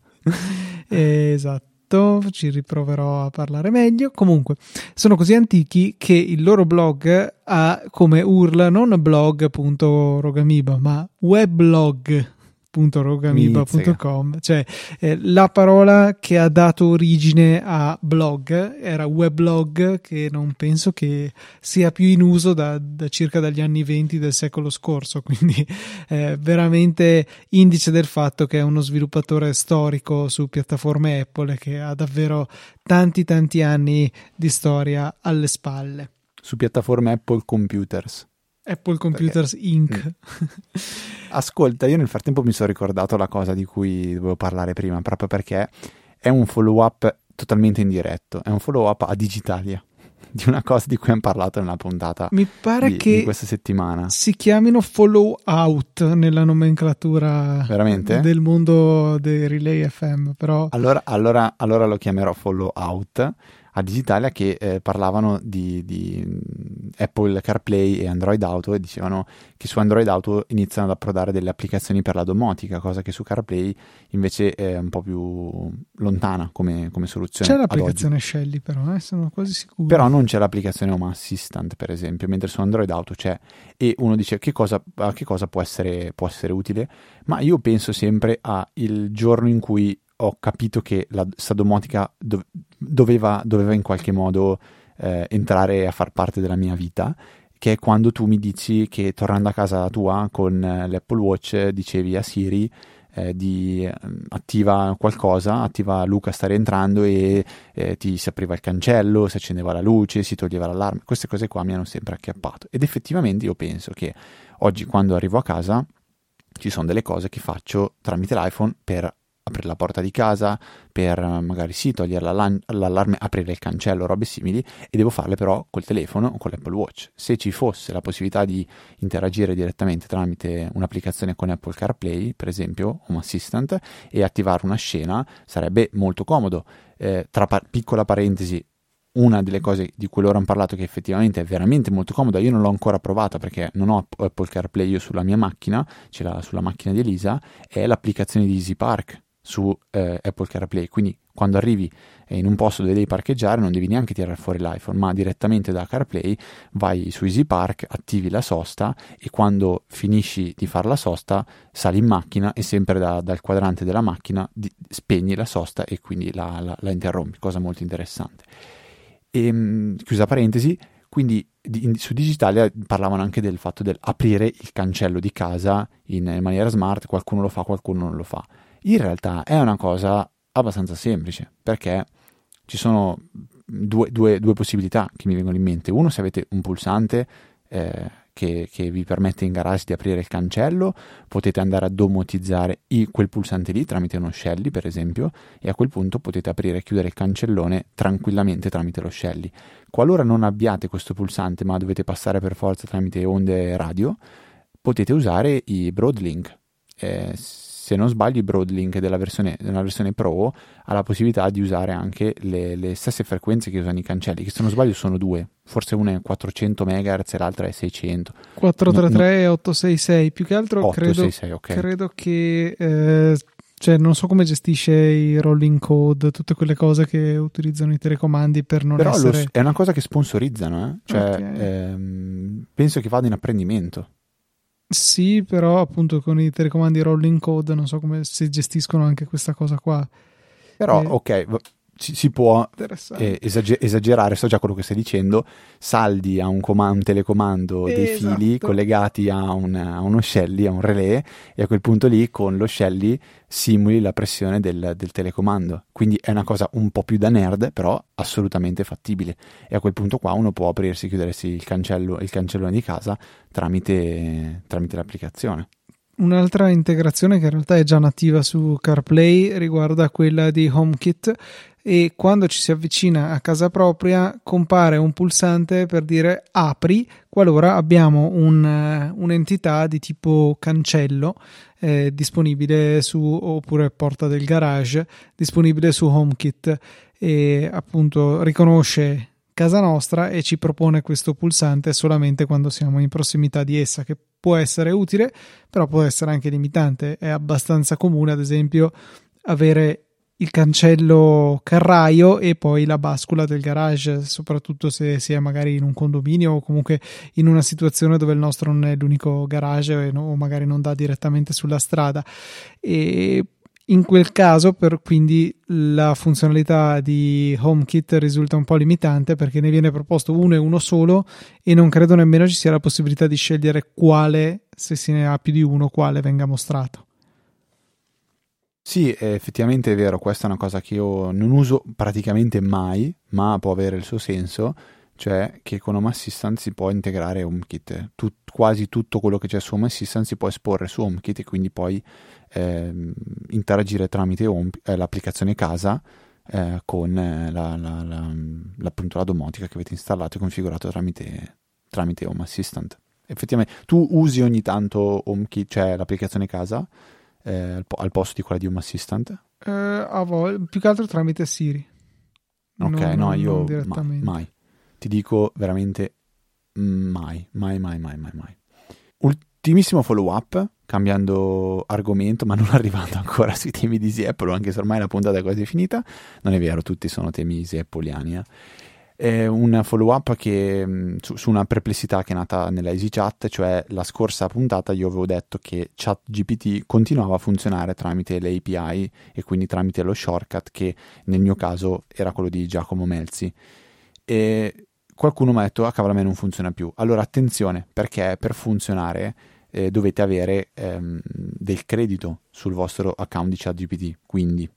Esatto, ci riproverò a parlare meglio. Comunque sono così antichi che il loro blog ha come U R L non blog punto rogue amoeba ma weblog punto rogue amoeba punto com, cioè eh, la parola che ha dato origine a blog era weblog, che non penso che sia più in uso da, da circa dagli anni venti del secolo scorso, quindi eh, veramente indice del fatto che è uno sviluppatore storico su piattaforme Apple che ha davvero tanti tanti anni di storia alle spalle. Su piattaforme Apple Computers. Apple Computers Perché... Incorporated. Ascolta, io nel frattempo mi sono ricordato la cosa di cui dovevo parlare prima, proprio perché è un follow up totalmente in diretto, è un follow up a Digitalia, di una cosa di cui abbiamo parlato nella puntata mi pare di, che di questa settimana. Si chiamino follow out nella nomenclatura veramente? Del mondo dei Relay F M, però allora, allora, allora lo chiamerò follow out a Digitalia, che eh, parlavano di, di Apple CarPlay e Android Auto e dicevano che su Android Auto iniziano ad approdare delle applicazioni per la domotica, cosa che su CarPlay invece è un po' più lontana come, come soluzione. C'è l'applicazione Shelly però, eh, sono quasi sicuro. Però non c'è l'applicazione Home Assistant per esempio, mentre su Android Auto c'è, e uno dice che cosa, che cosa può essere, può essere utile, ma io penso sempre al giorno in cui ho capito che la sta domotica dov- doveva, doveva in qualche modo eh, entrare a far parte della mia vita, che è quando tu mi dici che tornando a casa tua con eh, l'Apple Watch dicevi a Siri eh, di eh, attiva qualcosa, attiva Luca sta rientrando e eh, ti si apriva il cancello, si accendeva la luce, si toglieva l'allarme. Queste cose qua mi hanno sempre acchiappato, ed effettivamente io penso che oggi quando arrivo a casa ci sono delle cose che faccio tramite l'iPhone per aprire la porta di casa, per magari sì togliere l'allarme, l'allarme, aprire il cancello, robe simili, e devo farle però col telefono o con l'Apple Watch. Se ci fosse la possibilità di interagire direttamente tramite un'applicazione con Apple CarPlay, per esempio Home Assistant, e attivare una scena, sarebbe molto comodo. Eh, tra par- piccola parentesi, una delle cose di cui loro hanno parlato che effettivamente è veramente molto comoda, io non l'ho ancora provata perché non ho Apple CarPlay io sulla mia macchina, ce l'ha sulla macchina di Elisa, è l'applicazione di EasyPark su eh, Apple CarPlay, quindi quando arrivi in un posto dove devi parcheggiare non devi neanche tirare fuori l'iPhone, ma direttamente da CarPlay vai su EasyPark, attivi la sosta e quando finisci di fare la sosta sali in macchina e sempre da, dal quadrante della macchina di, spegni la sosta e quindi la, la, la interrompi, cosa molto interessante. E, chiusa parentesi, Quindi di, su Digitalia parlavano anche del fatto del aprire il cancello di casa in, in maniera smart, qualcuno lo fa, qualcuno non lo fa. In realtà è una cosa abbastanza semplice, perché ci sono due, due, due possibilità che mi vengono in mente. Uno, se avete un pulsante eh, che, che vi permette in garage di aprire il cancello, potete andare a domotizzare i, quel pulsante lì tramite uno Shelly, per esempio, e a quel punto potete aprire e chiudere il cancellone tranquillamente tramite lo Shelly. Qualora non abbiate questo pulsante ma dovete passare per forza tramite onde radio, potete usare i Broadlink. Eh, se non sbaglio, i Broadlink della versione, della versione Pro ha la possibilità di usare anche le, le stesse frequenze che usano i cancelli, che se non sbaglio sono due, forse una è quattrocento megahertz e l'altra è seicento. quattro tre tre e no, no. otto sei sei, più che altro otto sei sei, credo, okay. Credo che eh, cioè non so come gestisce i rolling code, tutte quelle cose che utilizzano i telecomandi per non Però essere... Però è una cosa che sponsorizzano, eh? Cioè, okay. ehm, penso che vada in apprendimento. Sì, però appunto con i telecomandi rolling code non so come se gestiscono anche questa cosa qua. Però eh, ok, si, si può eh, esager- esagerare, so già quello che stai dicendo, saldi a un, com- un telecomando eh, dei fili esatto. collegati a, un, a uno Shelly, a un relè, e a quel punto lì con lo Shelly simuli la pressione del, del telecomando. Quindi è una cosa un po' più da nerd, però assolutamente fattibile. E a quel punto qua uno può aprirsi e chiudersi il cancello, il cancellone di casa tramite, tramite l'applicazione. Un'altra integrazione che in realtà è già nativa su CarPlay riguarda quella di HomeKit, e quando ci si avvicina a casa propria compare un pulsante per dire apri qualora abbiamo un, un'entità di tipo cancello eh, disponibile su, oppure porta del garage disponibile su HomeKit, e appunto riconosce casa nostra e ci propone questo pulsante solamente quando siamo in prossimità di essa, che può essere utile però può essere anche limitante. È abbastanza comune ad esempio avere il cancello carraio e poi la bascula del garage, soprattutto se si è magari in un condominio o comunque in una situazione dove il nostro non è l'unico garage o magari non dà direttamente sulla strada, e in quel caso per, quindi la funzionalità di HomeKit risulta un po' limitante, perché ne viene proposto uno e uno solo e non credo nemmeno ci sia la possibilità di scegliere quale, se se ne ha più di uno, quale venga mostrato. Sì, effettivamente è vero, questa è una cosa che io non uso praticamente mai, ma può avere il suo senso, cioè che con Home Assistant si può integrare HomeKit. Tut, quasi tutto quello che c'è su Home Assistant si può esporre su HomeKit e quindi poi Eh, interagire tramite home, eh, l'applicazione casa eh, con eh, la, la, la, appunto la domotica che avete installato e configurato tramite, tramite Home Assistant. Effettivamente tu usi ogni tanto HomeKit, cioè l'applicazione casa eh, al, po- al posto di quella di Home Assistant? Eh, a vol- più che altro tramite Siri. Ok, non, no, io mai, mai. Ti dico veramente mai, mai, mai, mai, mai, mai. Ultimissimo follow up, cambiando argomento ma non arrivando ancora sui temi di Easy Apple, anche se ormai la puntata è quasi finita. Non è vero, tutti sono temi Easy Appleiani, eh. È un follow up che, su, su una perplessità che è nata nella Easy Chat, cioè la scorsa puntata io avevo detto che ChatGPT continuava a funzionare tramite le A P I e quindi tramite lo shortcut che nel mio caso era quello di Giacomo Melzi, e qualcuno mi ha detto ah cavolo, a me non funziona più. Allora attenzione, perché per funzionare Eh, dovete avere ehm, del credito sul vostro account di ChatGPT. Quindi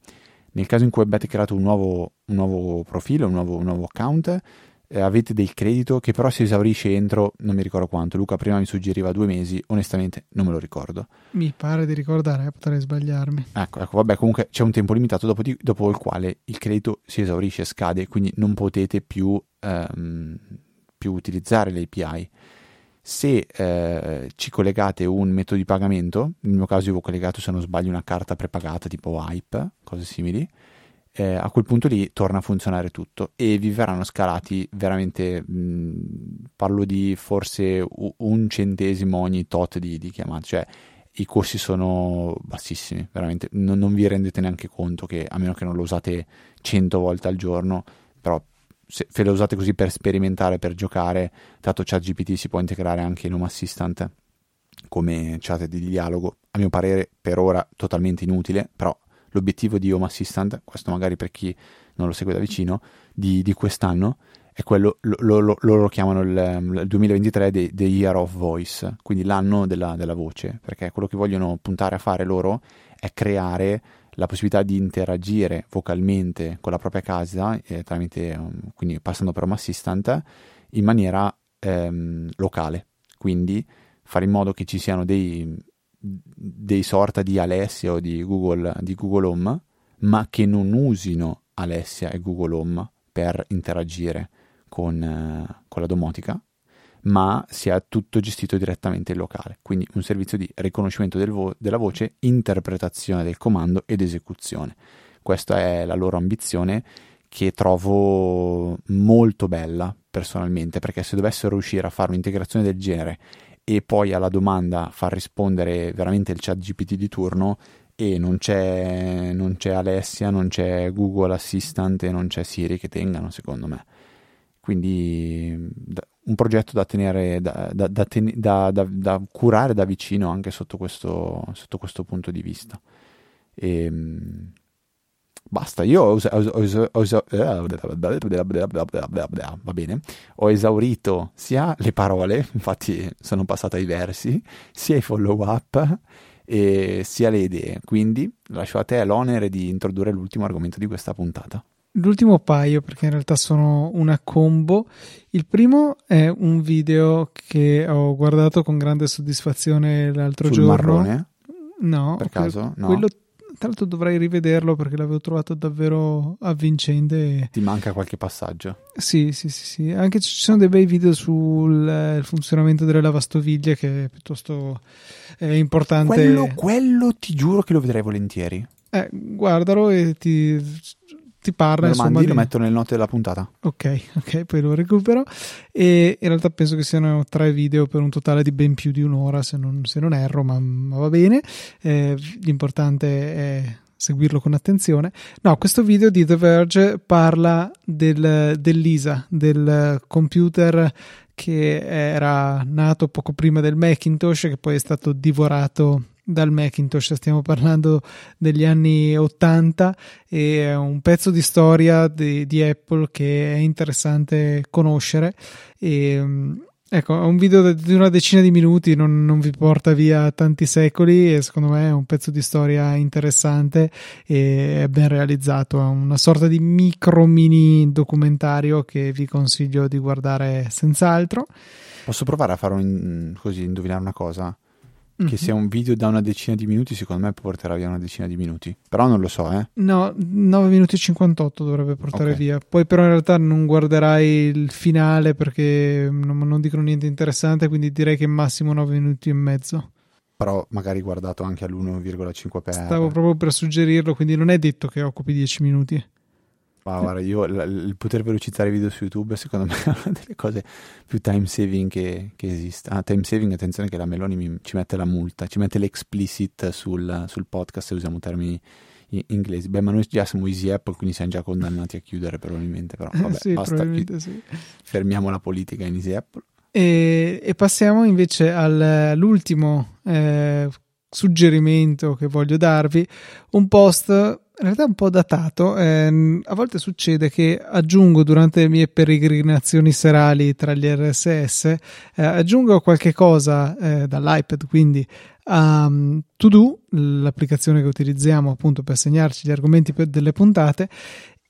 nel caso in cui abbiate creato un nuovo, un nuovo profilo, un nuovo, un nuovo account, eh, avete del credito che però si esaurisce entro non mi ricordo quanto. Luca prima mi suggeriva due mesi, onestamente non me lo ricordo, mi pare di ricordare, potrei sbagliarmi, ecco, ecco vabbè, comunque c'è un tempo limitato dopo, di, dopo il quale il credito si esaurisce, scade, quindi non potete più, ehm, più utilizzare le A P I. Se eh, ci collegate un metodo di pagamento, nel mio caso io ho collegato, se non sbaglio, una carta prepagata tipo Hype, cose simili, eh, a quel punto lì torna a funzionare tutto e vi verranno scalati veramente, mh, parlo di forse un centesimo ogni tot di, di chiamate, cioè i costi sono bassissimi, veramente non, non vi rendete neanche conto, che a meno che non lo usate cento volte al giorno, però se ve lo usate così per sperimentare, per giocare, tanto ChatGPT si può integrare anche in Home Assistant come chat di dialogo, a mio parere per ora totalmente inutile, però l'obiettivo di Home Assistant, questo magari per chi non lo segue da vicino, di, di quest'anno è quello, lo, lo, loro chiamano il, il duemilaventitré the, the Year of Voice, quindi l'anno della, della voce, perché quello che vogliono puntare a fare loro è creare la possibilità di interagire vocalmente con la propria casa, eh, tramite, quindi passando per Home Assistant, in maniera ehm, locale, quindi fare in modo che ci siano dei, dei sorta di Alessia o di Google, di Google Home, ma che non usino Alessia e Google Home per interagire con, eh, con la domotica, ma sia tutto gestito direttamente in locale, quindi un servizio di riconoscimento del vo- della voce, interpretazione del comando ed esecuzione. Questa è la loro ambizione, che trovo molto bella personalmente, perché se dovessero riuscire a fare un'integrazione del genere e poi alla domanda far rispondere veramente il ChatGPT di turno, e non c'è, non c'è Alessia, non c'è Google Assistant e non c'è Siri che tengano, secondo me. Quindi un progetto da tenere, da, da, da, ten, da, da, da curare da vicino anche sotto questo, sotto questo punto di vista. E basta, io ho, ho, ho, ho, va bene, ho esaurito sia le parole, infatti sono passato ai versi, sia i follow up e sia le idee, quindi lascio a te l'onere di introdurre l'ultimo argomento di questa puntata. L'ultimo paio, perché in realtà sono una combo. Il primo è un video che ho guardato con grande soddisfazione l'altro Sul giorno. Marrone? No. Per caso? No. Quello, tra l'altro, dovrei rivederlo perché l'avevo trovato davvero avvincente. Ti manca qualche passaggio? Sì, sì, sì, sì. Anche ci sono dei bei video sul funzionamento delle lavastoviglie, che è piuttosto eh, importante. Quello, quello ti giuro che lo vedrei volentieri. Eh, guardalo e ti... ti parla, lo mandi, lo metto nelle note della puntata. Ok, ok, poi lo recupero. E in realtà penso che siano tre video per un totale di ben più di un'ora, se non, se non erro, ma, ma va bene. Eh, l'importante è seguirlo con attenzione. No, questo video di The Verge parla del, dell'I S A, del computer che era nato poco prima del Macintosh, che poi è stato divorato dal Macintosh. Stiamo parlando degli anni ottanta, e è un pezzo di storia di, di Apple che è interessante conoscere. E, ecco, è un video di una decina di minuti, non, non vi porta via tanti secoli, e secondo me è un pezzo di storia interessante e è ben realizzato. È una sorta di micro mini documentario che vi consiglio di guardare senz'altro. Posso provare a fare un, così, indovinare una cosa? Che sia un video da una decina di minuti, secondo me porterà via una decina di minuti, però non lo so, eh? No, nove minuti e cinquantotto dovrebbe portare okay. via. Poi però in realtà non guarderai il finale perché non, non dicono niente interessante, quindi direi che massimo nove minuti e mezzo. Però magari guardato anche all'uno virgola cinque per... Stavo proprio per suggerirlo, quindi non è detto che occupi dieci minuti. Ma guarda, io l- il poter velocizzare video su YouTube secondo me è una delle cose più time saving che, che esista. Ah, time saving, attenzione che la Meloni mi, ci mette la multa, ci mette l'explicit sul, sul podcast se usiamo termini in- inglesi. Beh, ma noi già siamo Easy Apple, quindi siamo già condannati a chiudere probabilmente, però vabbè, sì, basta, probabilmente chiud- sì. Fermiamo la politica in Easy Apple. E, e passiamo invece all'ultimo eh, suggerimento che voglio darvi, un post... in realtà un po' datato. Eh, a volte succede che aggiungo durante le mie peregrinazioni serali tra gli R S S, eh, aggiungo qualche cosa eh, dall'iPad, quindi a um, To Do, l'applicazione che utilizziamo appunto per segnarci gli argomenti per delle puntate,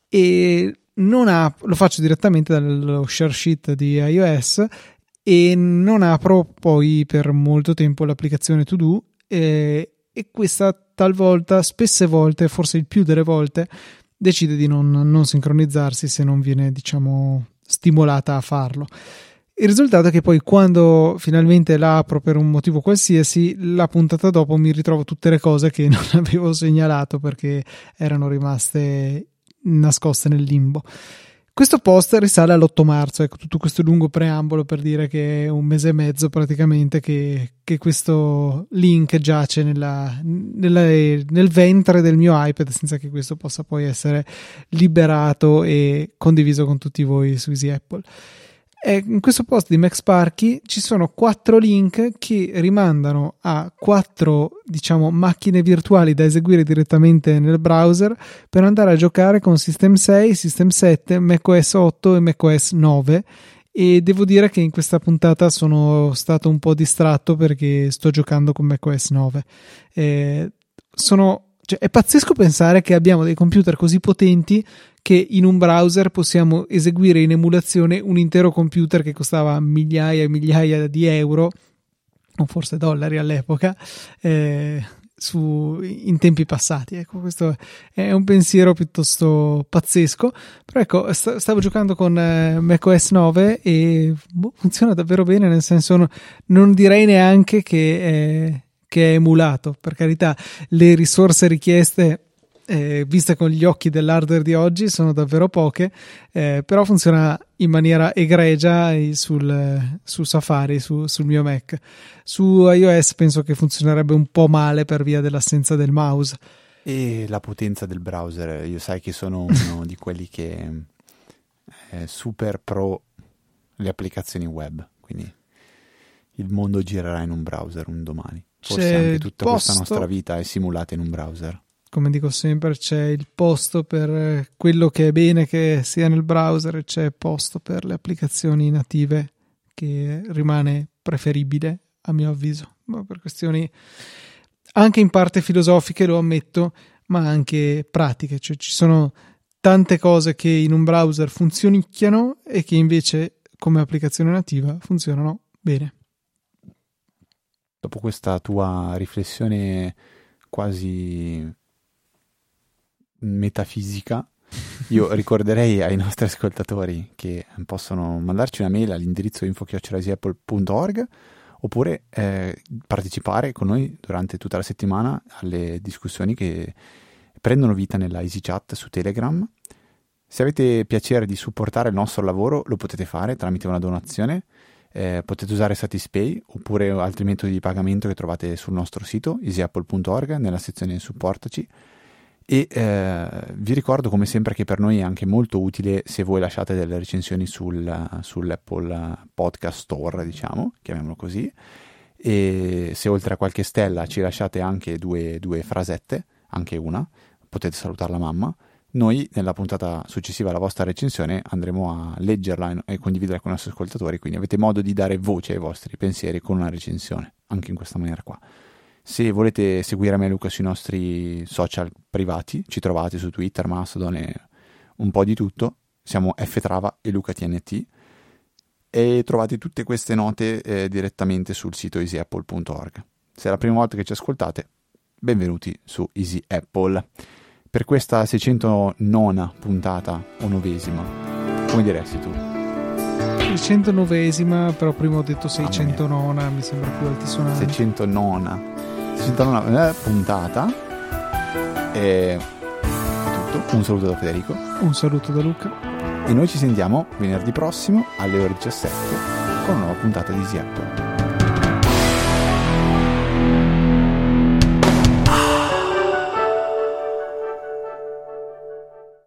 e non apro, lo faccio direttamente dallo share sheet di iOS e non apro poi per molto tempo l'applicazione To Do, eh, e questa talvolta, spesse volte, forse il più delle volte, decide di non, non sincronizzarsi se non viene, diciamo, stimolata a farlo. Il risultato è che poi quando finalmente la apro per un motivo qualsiasi, la puntata dopo mi ritrovo tutte le cose che non avevo segnalato perché erano rimaste nascoste nel limbo. Questo post risale all'otto marzo, ecco, tutto questo lungo preambolo per dire che è un mese e mezzo praticamente che, che questo link giace nella, nella, nel ventre del mio iPad senza che questo possa poi essere liberato e condiviso con tutti voi su Easy Apple. E in questo post di Max Parchi ci sono quattro link che rimandano a quattro, diciamo, macchine virtuali da eseguire direttamente nel browser per andare a giocare con System sei, System sette, macOS otto e macOS nove. E devo dire che in questa puntata sono stato un po' distratto perché sto giocando con macOS nove. Eh, sono, cioè, è pazzesco pensare che abbiamo dei computer così potenti che in un browser possiamo eseguire in emulazione un intero computer che costava migliaia e migliaia di euro, o forse dollari all'epoca, eh, su, in tempi passati. Ecco, questo è un pensiero piuttosto pazzesco, però ecco, st- stavo giocando con eh, macOS nove e boh, funziona davvero bene, nel senso no, non direi neanche che è, che è emulato, per carità. Le risorse richieste eh, viste con gli occhi dell'hardware di oggi sono davvero poche, eh, però funziona in maniera egregia sul, sul Safari, su, sul mio Mac. Su iOS penso che funzionerebbe un po' male per via dell'assenza del mouse e la potenza del browser. Io sai che sono uno di quelli che è super pro le applicazioni web, quindi il mondo girerà in un browser un domani. Forse c'è anche tutta posto. Questa nostra vita è simulata in un browser. Come dico sempre, c'è il posto per quello che è bene che sia nel browser e c'è posto per le applicazioni native, che rimane preferibile a mio avviso, ma per questioni anche in parte filosofiche, lo ammetto, ma anche pratiche. Cioè ci sono tante cose che in un browser funzionicchiano e che invece come applicazione nativa funzionano bene. Dopo questa tua riflessione quasi metafisica, io ricorderei ai nostri ascoltatori che possono mandarci una mail all'indirizzo info chiocciola easy apple punto org oppure eh, partecipare con noi durante tutta la settimana alle discussioni che prendono vita nella Easy Chat su Telegram. Se avete piacere di supportare il nostro lavoro lo potete fare tramite una donazione, eh, potete usare Satispay oppure altri metodi di pagamento che trovate sul nostro sito easy apple punto org nella sezione supportaci. E eh, vi ricordo come sempre che per noi è anche molto utile se voi lasciate delle recensioni sul, sull'Apple Podcast Store, diciamo, chiamiamolo così, e se oltre a qualche stella ci lasciate anche due, due frasette, anche una, potete salutare la mamma. Noi nella puntata successiva alla vostra recensione andremo a leggerla e condividerla con i nostri ascoltatori, quindi avete modo di dare voce ai vostri pensieri con una recensione, anche in questa maniera qua. Se volete seguire me e Luca sui nostri social privati, ci trovate su Twitter, Mastodon e un po' di tutto. Siamo Ftrava e LucaTNT e trovate tutte queste note eh, direttamente sul sito easy apple punto org. Se è la prima volta che ci ascoltate, benvenuti su Easy Apple. Per questa seicentonona puntata o novesima, come diresti tu? seicentonovesima, però prima ho detto seicentonona, mi sembra più altisonante. seicentonona. sessantanove puntata e tutto. Un saluto da Federico, un saluto da Luca e noi ci sentiamo venerdì prossimo alle ore diciassette con una nuova puntata di Easy Apple.